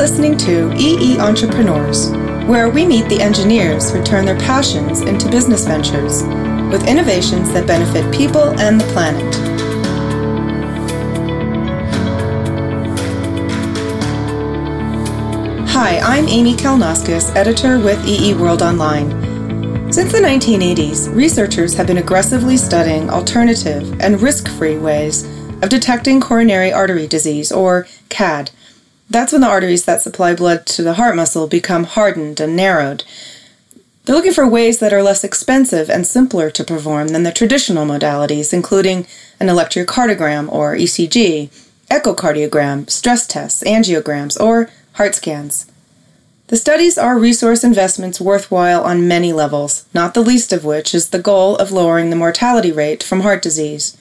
listening to EE Entrepreneurs, where we meet the engineers who turn their passions into business ventures with innovations that benefit people and the planet. Hi, I'm Amy Kalnaskis, editor with EE World Online. Since the 1980s, researchers have been aggressively studying alternative and risk-free ways of detecting coronary artery disease, or CAD. That's when the arteries that supply blood to the heart muscle become hardened and narrowed. They're looking for ways that are less expensive and simpler to perform than the traditional modalities, including an electrocardiogram, or ECG, echocardiogram, stress tests, angiograms, or heart scans. The studies are resource investments worthwhile on many levels, not the least of which is the goal of lowering the mortality rate from heart disease,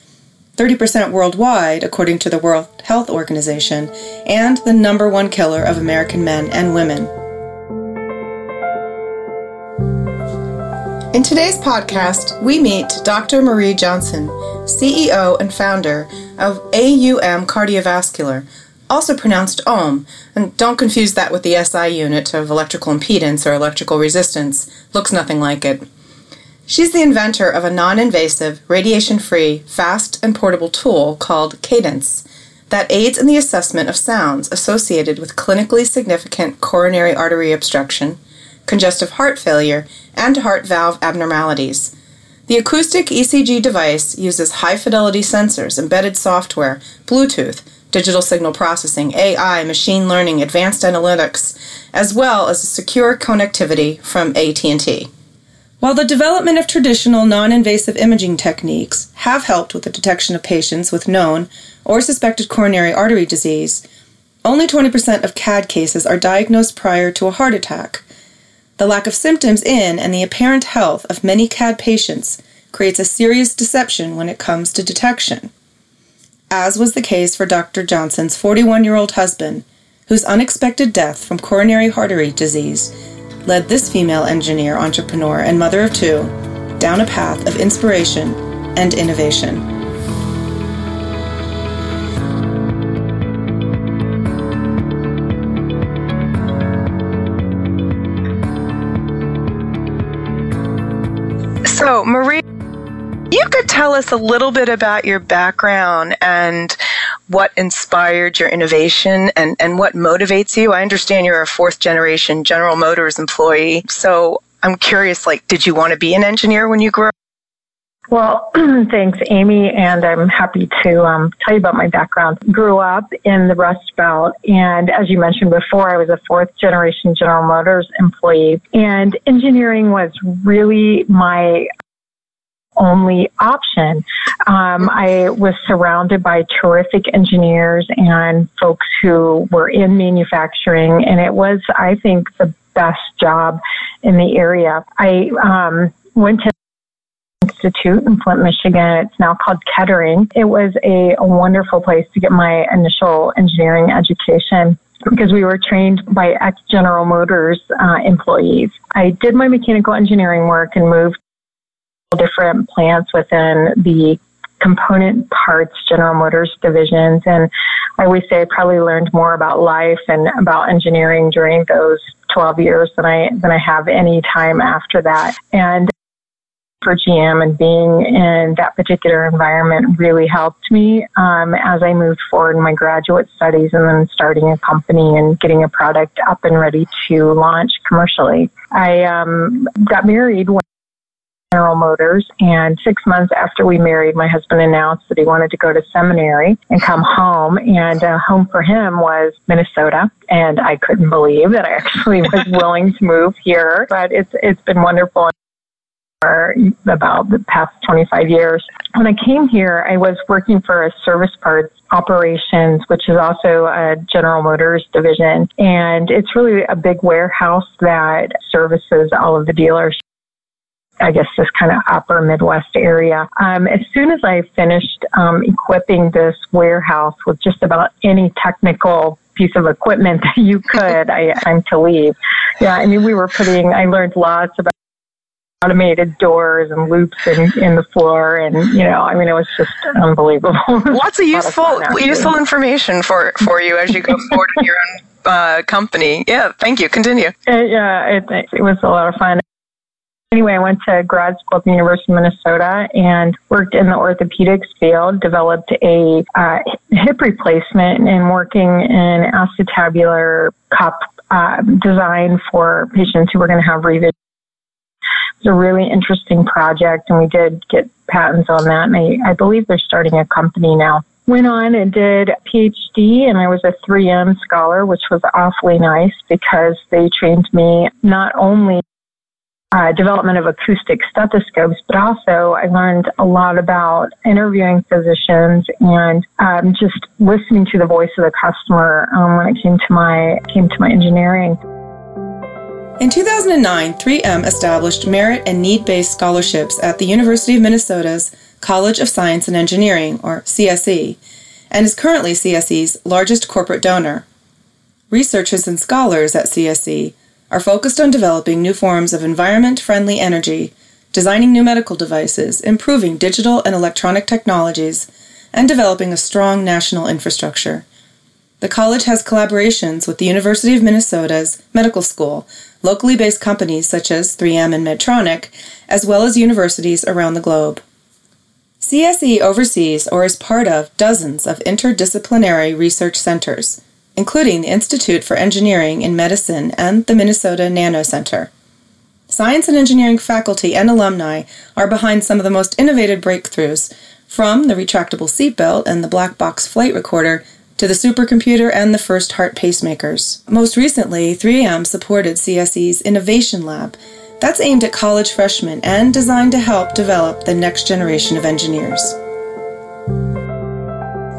30% worldwide, according to the World Health Organization, and the number one killer of American men and women. In today's podcast, we meet Dr. Marie Johnson, CEO and founder of AUM Cardiovascular, also pronounced ohm, and don't confuse that with the SI unit of electrical impedance or electrical resistance. Looks nothing like it. She's the inventor of a non-invasive, radiation-free, fast and portable tool called Cadence that aids in the assessment of sounds associated with clinically significant coronary artery obstruction, congestive heart failure, and heart valve abnormalities. The acoustic ECG device uses high-fidelity sensors, embedded software, Bluetooth, digital signal processing, AI, machine learning, advanced analytics, as well as secure connectivity from AT&T. While the development of traditional non-invasive imaging techniques have helped with the detection of patients with known or suspected coronary artery disease, only 20% of CAD cases are diagnosed prior to a heart attack. The lack of symptoms in and the apparent health of many CAD patients creates a serious deception when it comes to detection, as was the case for Dr. Johnson's 41-year-old husband, whose unexpected death from coronary artery disease led this female engineer, entrepreneur, and mother of two down a path of inspiration and innovation. So, Marie, you could tell us a little bit about your background and what inspired your innovation and what motivates you. I understand you're a fourth-generation General Motors employee, so I'm curious, did you want to be an engineer when you grew up? Well, thanks, Amy, and I'm happy to tell you about my background. Grew up in the Rust Belt, and as you mentioned before, I was a fourth-generation General Motors employee, and engineering was really my only option. I was surrounded by terrific engineers and folks who were in manufacturing, and it was, I think, the best job in the area. I went to Institute in Flint, Michigan. It's now called Kettering. It was a wonderful place to get my initial engineering education, because we were trained by ex-General Motors employees. I did my mechanical engineering work and moved different plants within the component parts General Motors divisions. And I always say I probably learned more about life and about engineering during those 12 years than I have any time after that. And for GM and being in that particular environment really helped me as I moved forward in my graduate studies and then starting a company and getting a product up and ready to launch commercially. I got married when General Motors, and 6 months after we married, my husband announced that he wanted to go to seminary and come home, and home for him was Minnesota, and I couldn't believe that I actually was willing to move here, but it's been wonderful for about the past 25 years. When I came here, I was working for a service parts operations, which is also a General Motors division, and it's really a big warehouse that services all of the dealerships, I guess, this kind of upper Midwest area. As soon as I finished equipping this warehouse with just about any technical piece of equipment that you could, I'm to leave. Yeah, I mean, I learned lots about automated doors and loops in the floor. And, I mean, it was just unbelievable. Lots of useful information for you as you go forward in your own company. Yeah, thank you. Continue. It was a lot of fun. Anyway, I went to grad school at the University of Minnesota and worked in the orthopedics field, developed a hip replacement and working in acetabular cup design for patients who were going to have revision. It was a really interesting project, and we did get patents on that, and I believe they're starting a company now. Went on and did a PhD, and I was a 3M scholar, which was awfully nice because they trained me not only development of acoustic stethoscopes, but also I learned a lot about interviewing physicians and just listening to the voice of the customer when it came to my engineering. In 2009, 3M established merit and need-based scholarships at the University of Minnesota's College of Science and Engineering, or CSE, and is currently CSE's largest corporate donor. Researchers and scholars at CSE are focused on developing new forms of environment-friendly energy, designing new medical devices, improving digital and electronic technologies, and developing a strong national infrastructure. The college has collaborations with the University of Minnesota's medical school, locally based companies such as 3M and Medtronic, as well as universities around the globe. CSE oversees or is part of dozens of interdisciplinary research centers, including the Institute for Engineering in Medicine and the Minnesota Nano Center. Science and engineering faculty and alumni are behind some of the most innovative breakthroughs, from the retractable seatbelt and the black box flight recorder to the supercomputer and the first heart pacemakers. Most recently, 3M supported CSE's Innovation Lab, that's aimed at college freshmen and designed to help develop the next generation of engineers.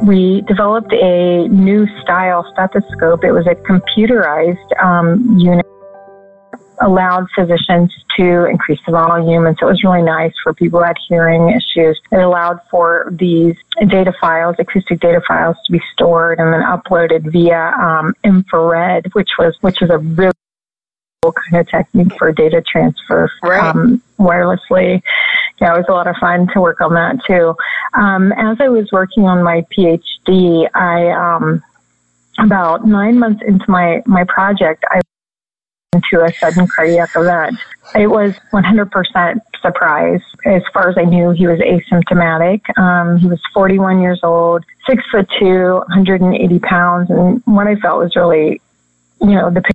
We developed a new style stethoscope. It was a computerized unit, allowed physicians to increase the volume, and so it was really nice for people who had hearing issues. It allowed for these data files, acoustic data files, to be stored and then uploaded via infrared, which is a really kind of technique for data transfer wirelessly. Yeah, it was a lot of fun to work on that too. As I was working on my PhD, about 9 months into my project, I went into a sudden cardiac event. It was 100% surprise. As far as I knew, he was asymptomatic. He was 41 years old, 6'2", 180 pounds, and what I felt was really, the picture.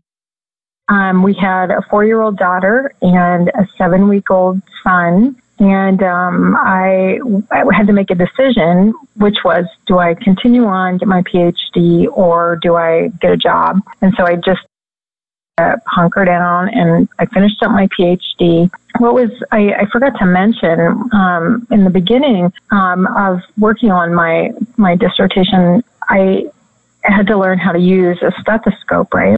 We had a 4-year-old daughter and a 7-week-old son, and I had to make a decision, which was, do I continue on, get my PhD, or do I get a job? And so I just hunkered down, and I finished up my PhD. I forgot to mention in the beginning of working on my dissertation, I had to learn how to use a stethoscope, right?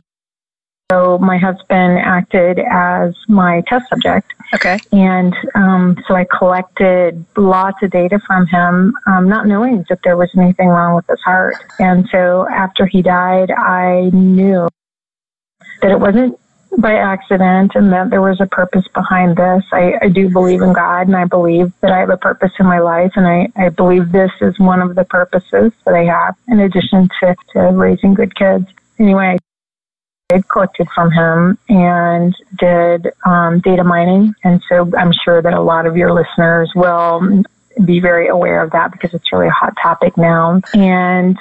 So my husband acted as my test subject. Okay. And so I collected lots of data from him, not knowing that there was anything wrong with his heart. And so after he died, I knew that it wasn't by accident and that there was a purpose behind this. I do believe in God, and I believe that I have a purpose in my life, and I believe this is one of the purposes that I have, in addition to raising good kids. Anyway, I collected from him and did data mining. And so I'm sure that a lot of your listeners will be very aware of that because it's really a hot topic now. And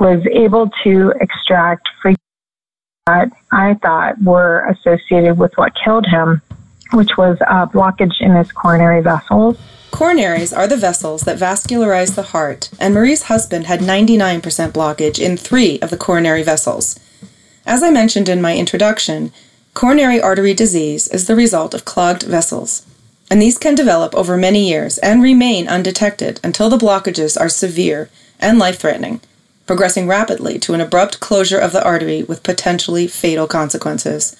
was able to extract frequencies that I thought were associated with what killed him, which was a blockage in his coronary vessels. Coronaries are the vessels that vascularize the heart, and Marie's husband had 99% blockage in 3 of the coronary vessels. As I mentioned in my introduction, coronary artery disease is the result of clogged vessels, and these can develop over many years and remain undetected until the blockages are severe and life-threatening, progressing rapidly to an abrupt closure of the artery with potentially fatal consequences.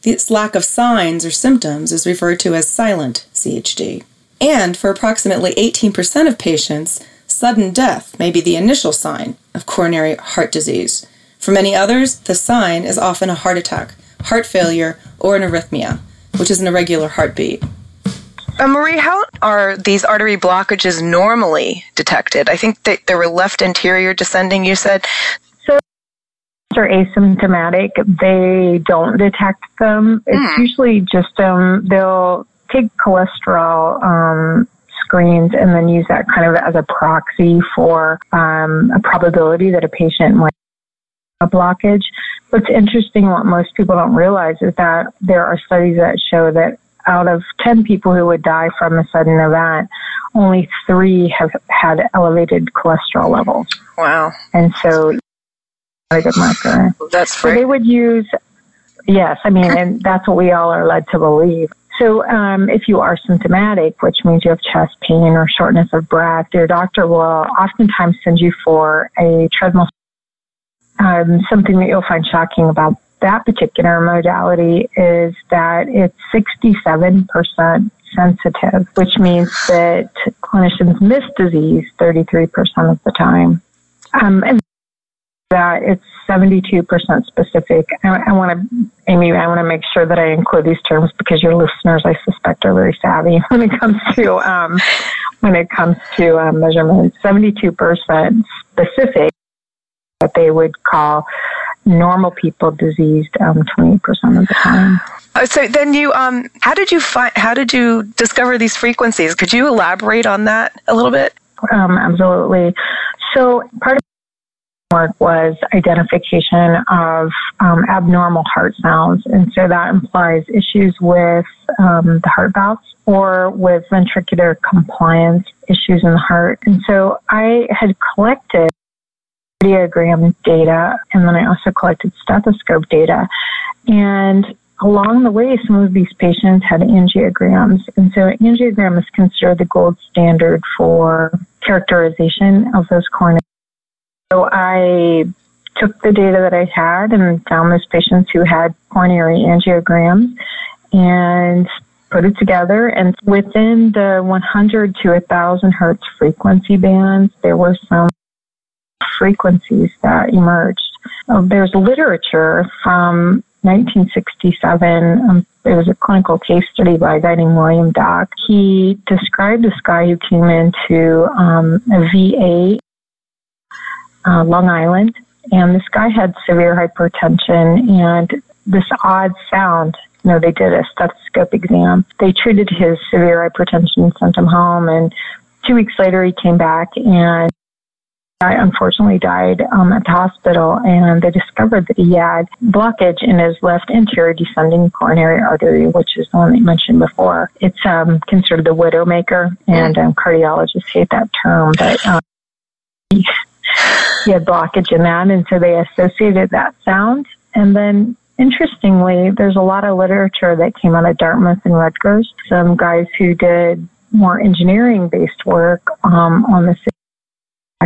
This lack of signs or symptoms is referred to as silent CHD. And for approximately 18% of patients, sudden death may be the initial sign of coronary heart disease. For many others, the sign is often a heart attack, heart failure, or an arrhythmia, which is an irregular heartbeat. Marie, how are these artery blockages normally detected? I think that they were left anterior descending, you said. So are asymptomatic, they don't detect them. It's usually just they'll take cholesterol screens and then use that kind of as a proxy for a probability that a patient might have a blockage. What's interesting, what most people don't realize, is that there are studies that show that out of 10 people who would die from a sudden event, only 3 have had elevated cholesterol levels. Wow. And so, a good marker. That's right. So they would use, yes, I mean, and that's what we all are led to believe. So if you are symptomatic, which means you have chest pain or shortness of breath, your doctor will oftentimes send you for a treadmill. Something that you'll find shocking about that particular modality is that it's 67% sensitive, which means that clinicians miss disease 33% of the time. And that it's 72% specific. I want to, Amy, make sure that I include these terms because your listeners, I suspect, are very savvy when it comes to measurements. 72% specific, what they would call normal people diseased 20% of the time. So then you, how did you discover these frequencies? Could you elaborate on that a little bit? Absolutely. So part of work was identification of abnormal heart sounds. And so that implies issues with the heart valves or with ventricular compliance issues in the heart. And so I had collected radiogram data, and then I also collected stethoscope data. And along the way, some of these patients had angiograms. And so an angiogram is considered the gold standard for characterization of those coronary. So I took the data that I had and found those patients who had coronary angiograms and put it together. And within the 100 to 1,000 hertz frequency bands, there were some frequencies that emerged. There's literature from 1967. There was a clinical case study by a guy named William Dock. He described this guy who came into a VA Long Island, and this guy had severe hypertension and this odd sound. They did a stethoscope exam. They treated his severe hypertension and sent him home, and 2 weeks later he came back and I unfortunately died at the hospital, and they discovered that he had blockage in his left anterior descending coronary artery, which is the one that you mentioned before. It's considered the widowmaker, and cardiologists hate that term, but he had blockage in that, and so they associated that sound. And then, interestingly, there's a lot of literature that came out of Dartmouth and Rutgers, some guys who did more engineering-based work on this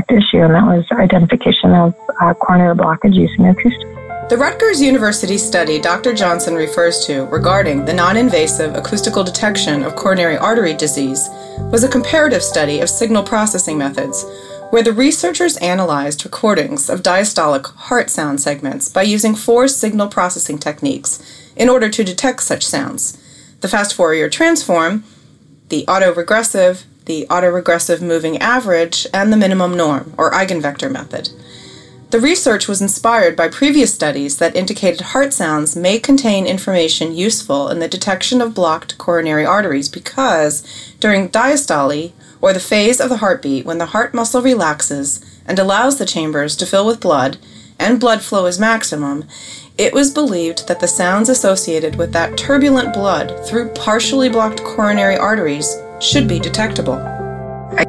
issue, and that was identification of coronary blockage using acoustic. The Rutgers University study Dr. Johnson refers to regarding the non-invasive acoustical detection of coronary artery disease was a comparative study of signal processing methods, where the researchers analyzed recordings of diastolic heart sound segments by using 4 signal processing techniques in order to detect such sounds: the fast Fourier transform, the autoregressive moving average, and the minimum norm, or eigenvector method. The research was inspired by previous studies that indicated heart sounds may contain information useful in the detection of blocked coronary arteries because during diastole, or the phase of the heartbeat when the heart muscle relaxes and allows the chambers to fill with blood, and blood flow is maximum, it was believed that the sounds associated with that turbulent blood through partially blocked coronary arteries should be detectable. I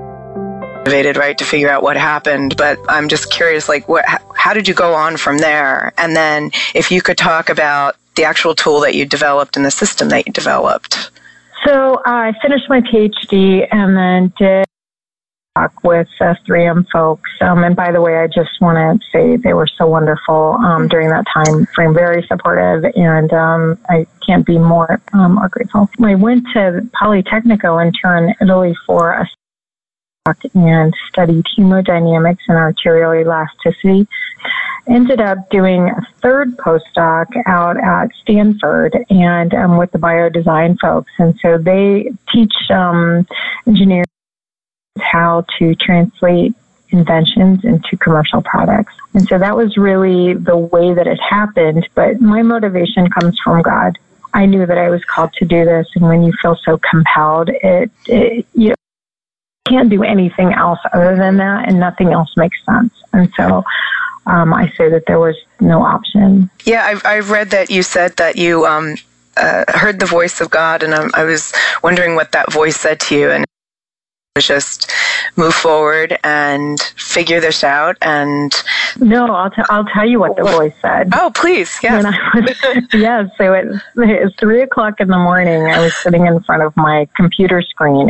motivated, right, to figure out what happened, but I'm just curious, how did you go on from there? And then if you could talk about the actual tool that you developed and the system that you developed. So I finished my PhD and then did talk with 3M folks. And by the way, I just want to say they were so wonderful during that time frame, very supportive, and I can't be more grateful. I went to Polytechnico in Turin, Italy for a talk and studied hemodynamics and arterial elasticity. Ended up doing a third postdoc out at Stanford and with the biodesign folks. And so they teach engineers how to translate inventions into commercial products. And so that was really the way that it happened. But my motivation comes from God. I knew that I was called to do this. And when you feel so compelled, you can't do anything else other than that, and nothing else makes sense. And so I say that there was no option. Yeah, I've read that you said that you heard the voice of God, and I was wondering what that voice said to you. And just move forward and figure this out. And no, I'll tell you what the voice said. Oh, please, yes. Yes. So it was 3:00 in the morning. I was sitting in front of my computer screen,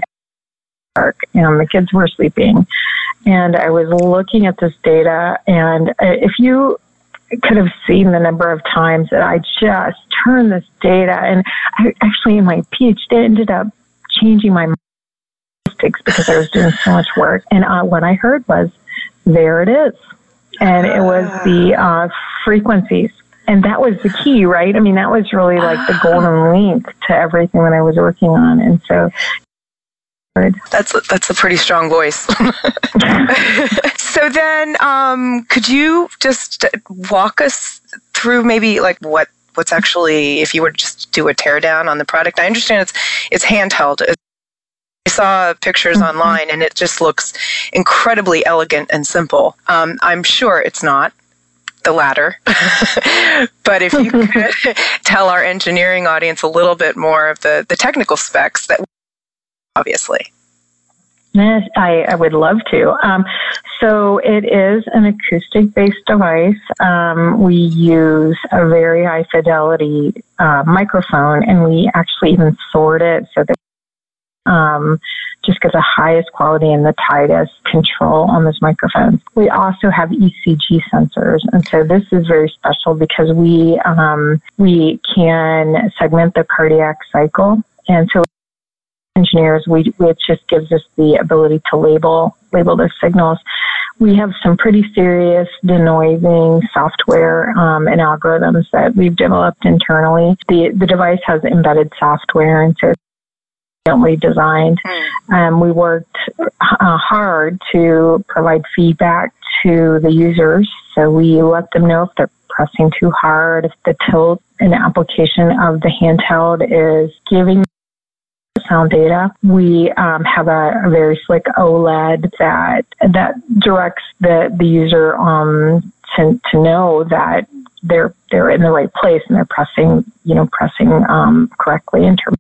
and the kids were sleeping, and I was looking at this data. And if you could have seen the number of times that I just turned this data, and I actually in my PhD ended up changing my mind, because I was doing so much work. And what I heard was, there it is. And it was the frequencies. And that was the key, right? I mean, that was really like the golden link to everything that I was working on. And so that's a pretty strong voice. So then could you just walk us through maybe like what's actually, if you were to just do a teardown on the product? I understand it's handheld. I saw pictures online, and it just looks incredibly elegant and simple. I'm sure it's not the latter, but if you could tell our engineering audience a little bit more of the technical specs, that obviously. Yes, I would love to. So it is an acoustic-based device. We use a very high-fidelity microphone, and we actually even sort it so that just get the highest quality and the tightest control on those microphones. We also have ECG sensors, and so this is very special because we can segment the cardiac cycle, and so engineers, it just gives us the ability to label those signals. We have some pretty serious denoising software and algorithms that we've developed internally. The device has embedded software, and so designed. We worked hard to provide feedback to the users, so we let them know if they're pressing too hard, if the tilt and application of the handheld is giving sound data. We have a very slick OLED that directs the user to know that they're in the right place and they're pressing correctly in terms.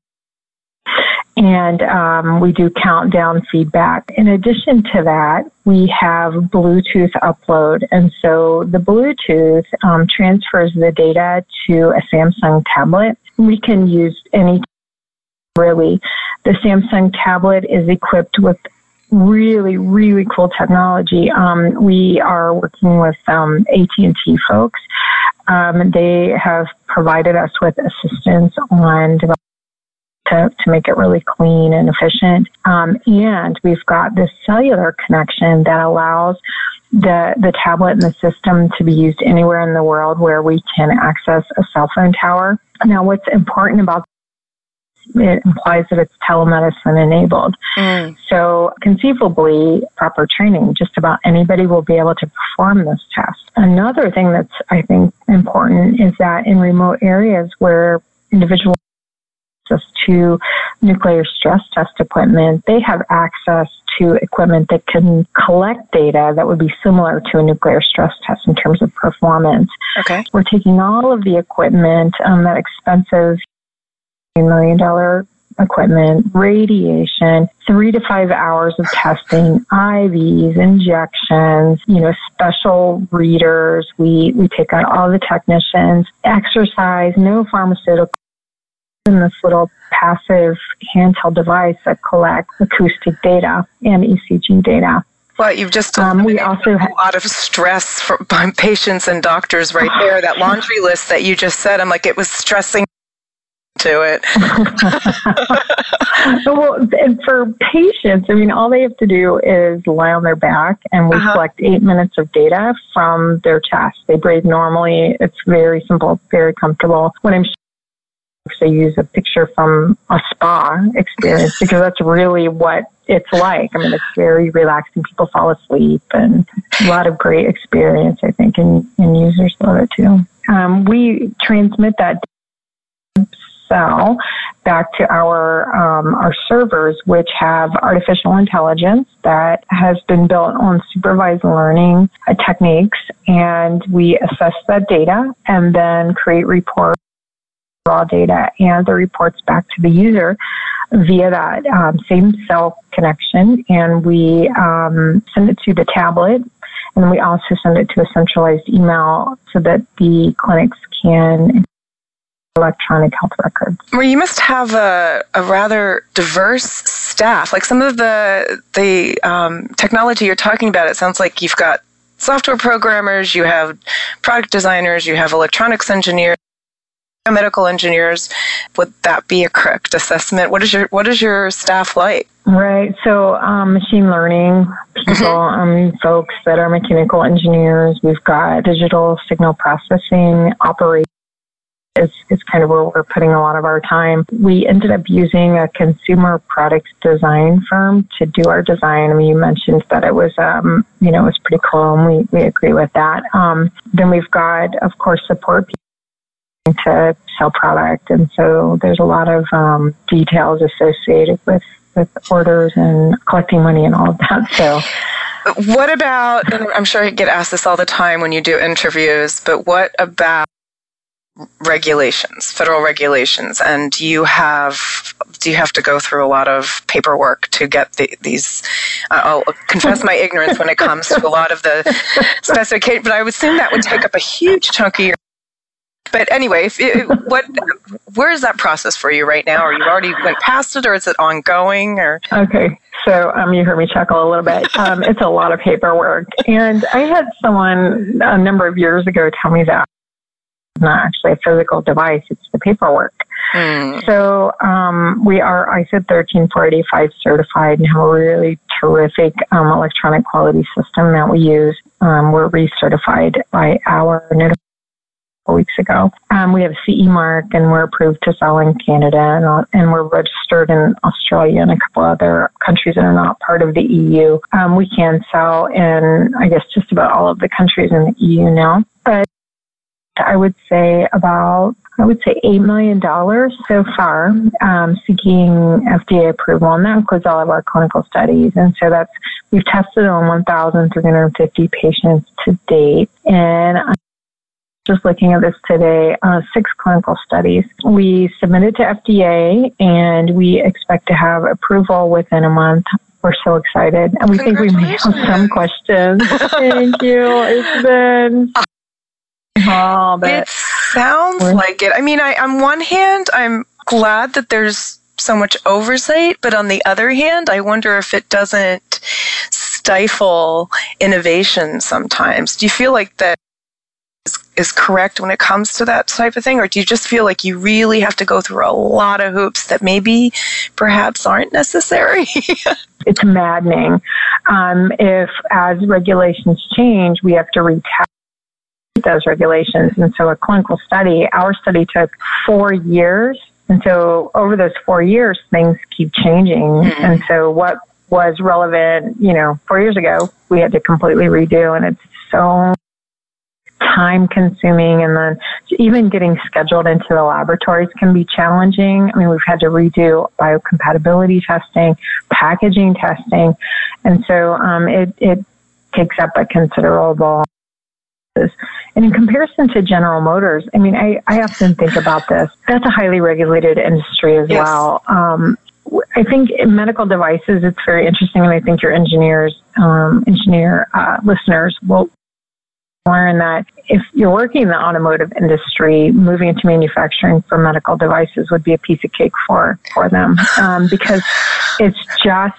And we do countdown feedback. In addition to that, we have Bluetooth upload. And so the Bluetooth transfers the data to a Samsung tablet. We can use any, really. The Samsung tablet is equipped with really, really cool technology. We are working with AT&T folks. They have provided us with assistance on development to make it really clean and efficient. And we've got this cellular connection that allows the tablet and the system to be used anywhere in the world where we can access a cell phone tower. Now, what's important about it implies that it's telemedicine enabled. So conceivably, proper training, just about anybody will be able to perform this task. Another thing that's, I think, important is that in remote areas where individuals to nuclear stress test equipment, they have access to equipment that can collect data that would be similar to a nuclear stress test in terms of performance. Okay. We're taking all of the equipment, that expensive $1 million equipment, radiation, 3 to 5 hours of testing, IVs, injections, special readers. We take out all the technicians, exercise, no pharmaceutical. In this little passive handheld device that collects acoustic data and ECG data. Well, you've just we also a lot of stress from patients and doctors right there. That laundry list that you just said, I'm like, it was stressing to it. Well, and for patients, I mean, all they have to do is lie on their back, and we collect 8 minutes of data from their chest. They breathe normally. It's very simple, very comfortable. When I'm they use a picture from a spa experience because that's really what it's like. I mean, it's very relaxing. People fall asleep, and a lot of great experience, I think, and users love it too. We transmit that cell back to our servers, which have artificial intelligence that has been built on supervised learning techniques, and we assess that data and then create reports, raw data, and the reports back to the user via that same cell connection, and we send it to the tablet, and then we also send it to a centralized email so that the clinics can electronic health records. Well, you must have a rather diverse staff. Like some of the technology you're talking about, it sounds like you've got software programmers, you have product designers, you have electronics engineers, medical engineers. Would that be a correct assessment? What is your staff like? Right. So machine learning people, folks that are mechanical engineers. We've got digital signal processing operations. It's kind of where we're putting a lot of our time. We ended up using a consumer product design firm to do our design. I mean, you mentioned that it was, it was pretty cool, and we agree with that. Then we've got, of course, support people to sell product, and so there's a lot of details associated with orders and collecting money and all of that. So. What about, and I'm sure you get asked this all the time when you do interviews, but what about regulations, federal regulations, and do you have to go through a lot of paperwork to get these? I'll confess my ignorance when it comes to a lot of the specifications, but I would assume that would take up a huge chunk of your. But anyway, where is that process for you right now? Or you already went past it, or is it ongoing? Or okay, so you heard me chuckle a little bit. It's a lot of paperwork, and I had someone a number of years ago tell me that. Not actually a physical device, it's the paperwork. So we are ISO 13485 certified and have a really terrific electronic quality system that we use. We're recertified by our notification a couple weeks ago. We have a CE mark, and we're approved to sell in Canada, and we're registered in Australia and a couple other countries that are not part of the EU. We can sell in, I guess, just about all of the countries in the EU now. But I would say about $8 million so far, seeking FDA approval, and that includes all of our clinical studies. And so we've tested on 1,350 patients to date. And I'm just looking at this today, 6 clinical studies. We submitted to FDA, and we expect to have approval within a month. We're so excited. And we think we may have some questions. Thank you. It's been... It sounds like it. I mean, on one hand, I'm glad that there's so much oversight, but on the other hand, I wonder if it doesn't stifle innovation sometimes. Do you feel like that is correct when it comes to that type of thing, or do you just feel like you really have to go through a lot of hoops that maybe perhaps aren't necessary? It's maddening. If as regulations change, we have to retest those regulations. And so a clinical study, our study took 4 years. And so over those 4 years, things keep changing. Mm-hmm. And so what was relevant, 4 years ago, we had to completely redo. And it's so time consuming. And then even getting scheduled into the laboratories can be challenging. I mean, we've had to redo biocompatibility testing, packaging testing. And so it takes up a considerable. And in comparison to General Motors, I mean, I often think about this. That's a highly regulated industry as well. I think in medical devices, it's very interesting, and I think your listeners will learn that if you're working in the automotive industry, moving into manufacturing for medical devices would be a piece of cake for them because it's just,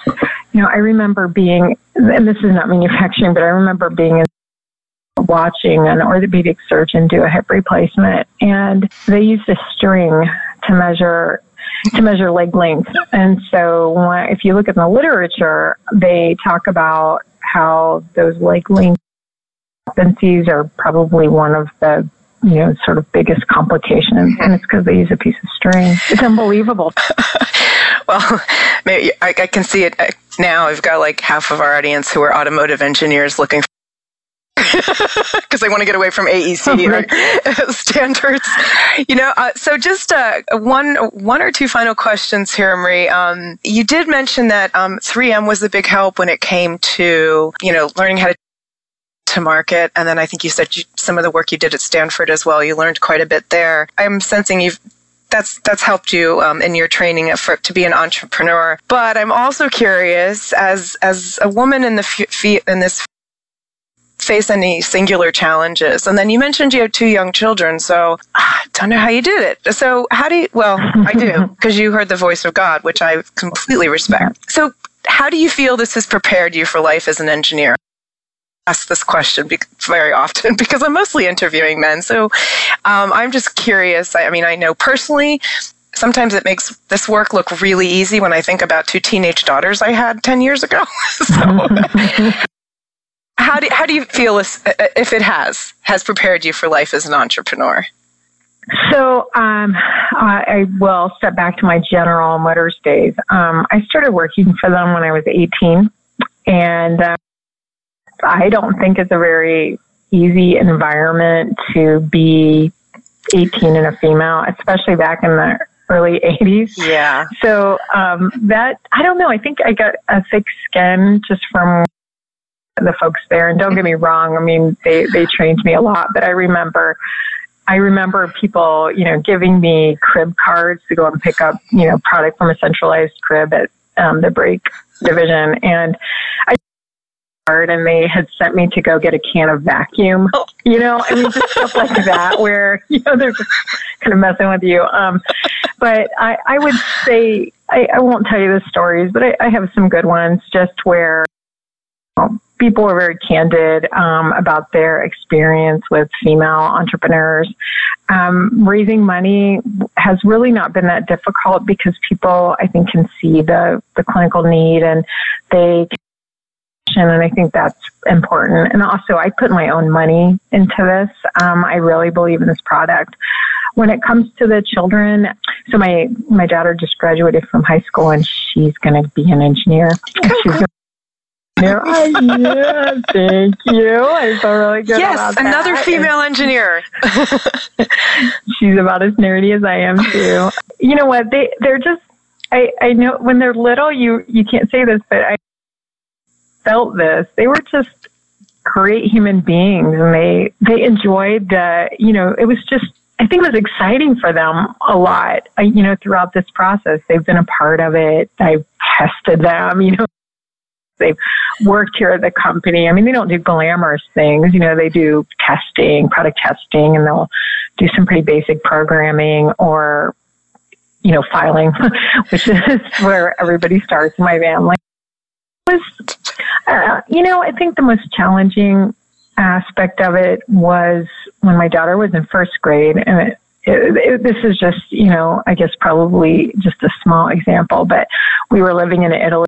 I remember being, and this is not manufacturing, but I remember being in watching an orthopedic surgeon do a hip replacement, and they used a string to measure leg length. And so if you look at the literature, they talk about how those leg length discrepancies are probably one of the sort of biggest complications, and it's because they use a piece of string. It's unbelievable. Well, I can see it now I've got like half of our audience who are automotive engineers looking for because they want to get away from AEC or standards, you know. So just one or two final questions here, Marie. You did mention that 3M was the big help when it came to, you know, learning how to market, and then I think you said some of the work you did at Stanford as well. You learned quite a bit there. I'm sensing that's helped you in your training effort to be an entrepreneur. But I'm also curious, as a woman in the this. Face any singular challenges? And then you mentioned you have two young children, so I don't know how you did it. So how do you, well, I do, because you heard the voice of God, which I completely respect. So how do you feel this has prepared you for life as an engineer? I ask this question very often because I'm mostly interviewing men. So I'm just curious. I mean, I know personally, sometimes it makes this work look really easy when I think about two teenage daughters I had 10 years ago. So How do you feel if it has prepared you for life as an entrepreneur? So I will step back to my General Motors days. I started working for them when I was 18, and I don't think it's a very easy environment to be 18 and a female, especially back in the early 80s. Yeah. So that, I don't know, I think I got a thick skin just from the folks there. And don't get me wrong, I mean, they trained me a lot, but I remember people, you know, giving me crib cards to go and pick up, you know, product from a centralized crib at the brake division. And I and they had sent me to go get a can of vacuum, you know, I mean, just stuff like that where, you know, they're just kind of messing with you. But I would say, I won't tell you the stories, but I have some good ones just where, you know, people were very candid about their experience with female entrepreneurs. Raising money has really not been that difficult because people, I think, can see the clinical need and they can. And I think that's important. And also, I put my own money into this. I really believe in this product. When it comes to the children, so my daughter just graduated from high school and she's going to be an engineer. Yeah, thank you. I feel really good about that. Yes, another female engineer. She's about as nerdy as I am too. You know what? They're just. I know when they're little, you can't say this, but I felt this. They were just great human beings, and they enjoyed the. You know, it was just. I think it was exciting for them a lot. You know, throughout this process, they've been a part of it. I've tested them. You know. They've worked here at the company. I mean, they don't do glamorous things. You know, they do testing, product testing, and they'll do some pretty basic programming or, you know, filing, which is where everybody starts in my family. It was, you know, I think the most challenging aspect of it was when my daughter was in first grade. And this is just, you know, I guess probably just a small example, but we were living in Italy.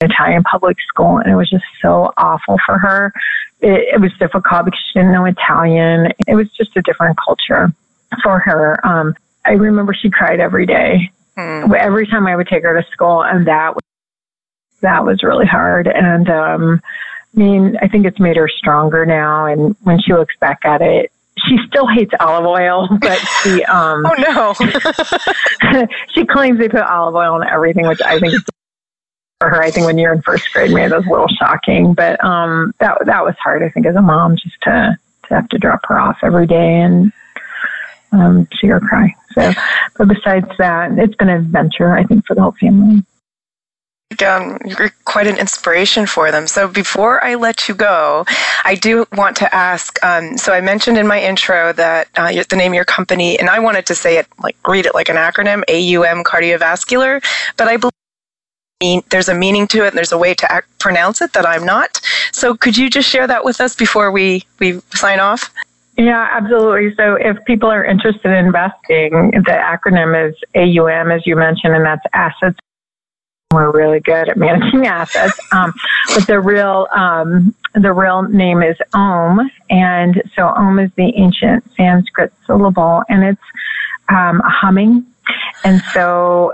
Italian public school, and it was just so awful for her. It was difficult because she didn't know Italian. It was just a different culture for her. I remember she cried every day, every time I would take her to school, and that was really hard. And I mean, I think it's made her stronger now. And when she looks back at it, she still hates olive oil, but she she claims they put olive oil on everything, which I think is. For her, I think when you're in first grade, maybe that was a little shocking, but that was hard, I think, as a mom, just to have to drop her off every day and see her cry. So, but besides that, it's been an adventure, I think, for the whole family. You're quite an inspiration for them. So before I let you go, I do want to ask, so I mentioned in my intro that the name of your company, and I wanted to say it, like read it like an acronym, AUM Cardiovascular, but I believe there's a meaning to it and there's a way to pronounce it that I'm not. So could you just share that with us before we sign off? Yeah, absolutely. So if people are interested in investing, the acronym is AUM, as you mentioned, and that's assets. We're really good at managing assets. But the real name is OM. And so OM is the ancient Sanskrit syllable, and it's a humming. And so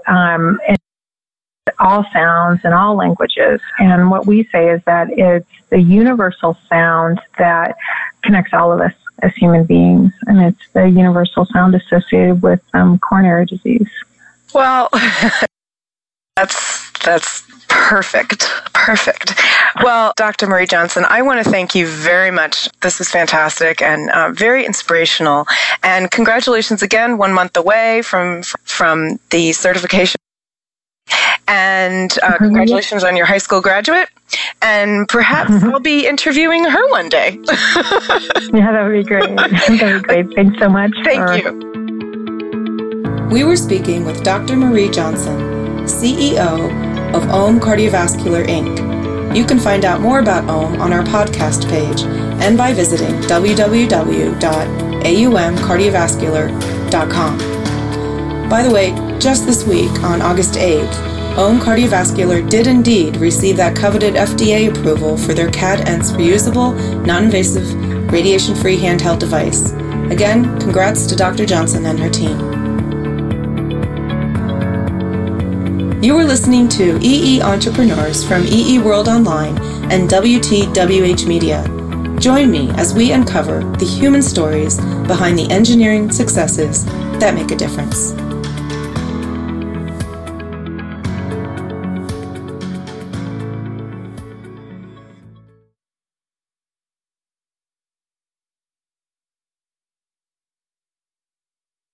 all sounds and all languages. And what we say is that it's the universal sound that connects all of us as human beings, and it's the universal sound associated with coronary disease. Well, that's perfect. Perfect. Well, Dr. Marie Johnson, I want to thank you very much. This was fantastic and very inspirational. And congratulations again, 1 month away from the certification. And congratulations on your high school graduate. And perhaps I'll be interviewing her one day. Yeah, that would be great. Thanks so much. Thank you. We were speaking with Dr. Marie Johnson, CEO of AUM Cardiovascular, Inc. You can find out more about AUM on our podcast page and by visiting www.aumcardiovascular.com. By the way, just this week on August 8th, AUM Cardiovascular did indeed receive that coveted FDA approval for their Cadence reusable, non-invasive, radiation-free handheld device. Again, congrats to Dr. Johnson and her team. You are listening to EE Entrepreneurs from EE World Online and WTWH Media. Join me as we uncover the human stories behind the engineering successes that make a difference.